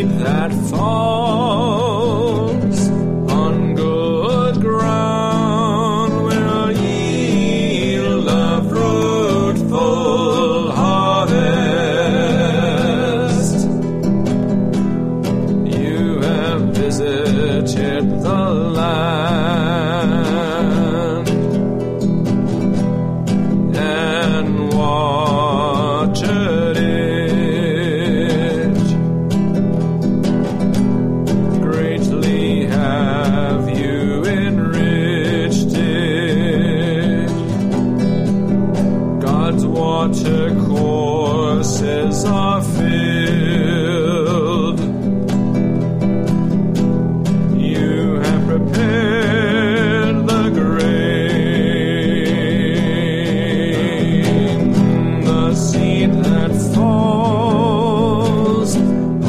seed that falls on good ground will yield a fruitful harvest. You have visited the land and watered. Water courses are filled. You have prepared the grain, the seed that falls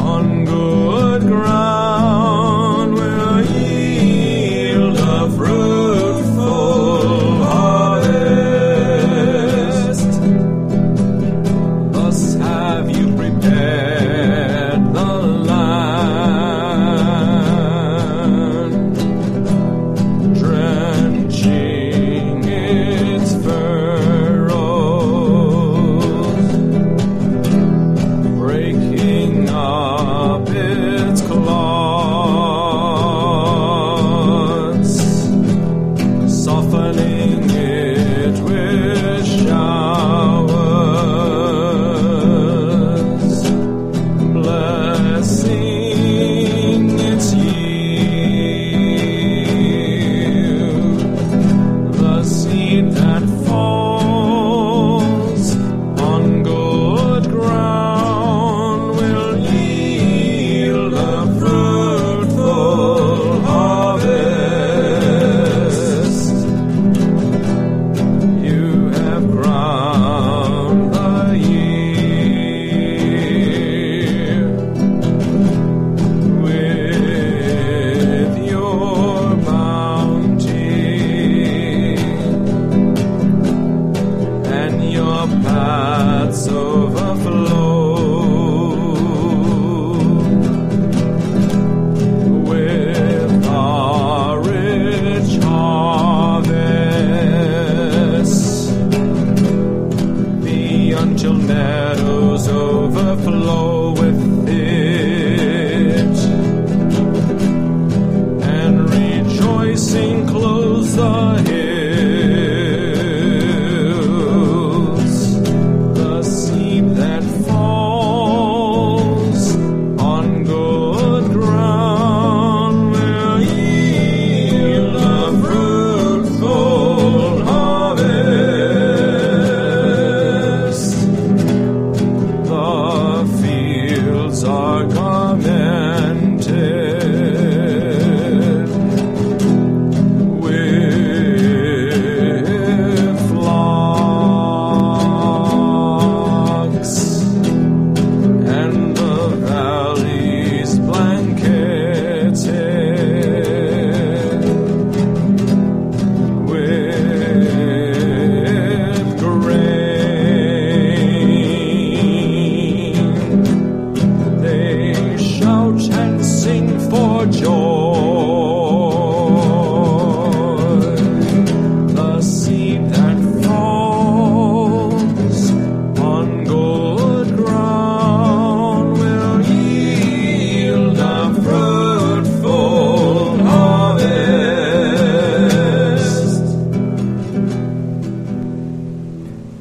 on good ground will yield a fruitful harvest. Have you prepared the land, drenching its furrows, breaking up its clods, softening it with showers? Till meadows overflow.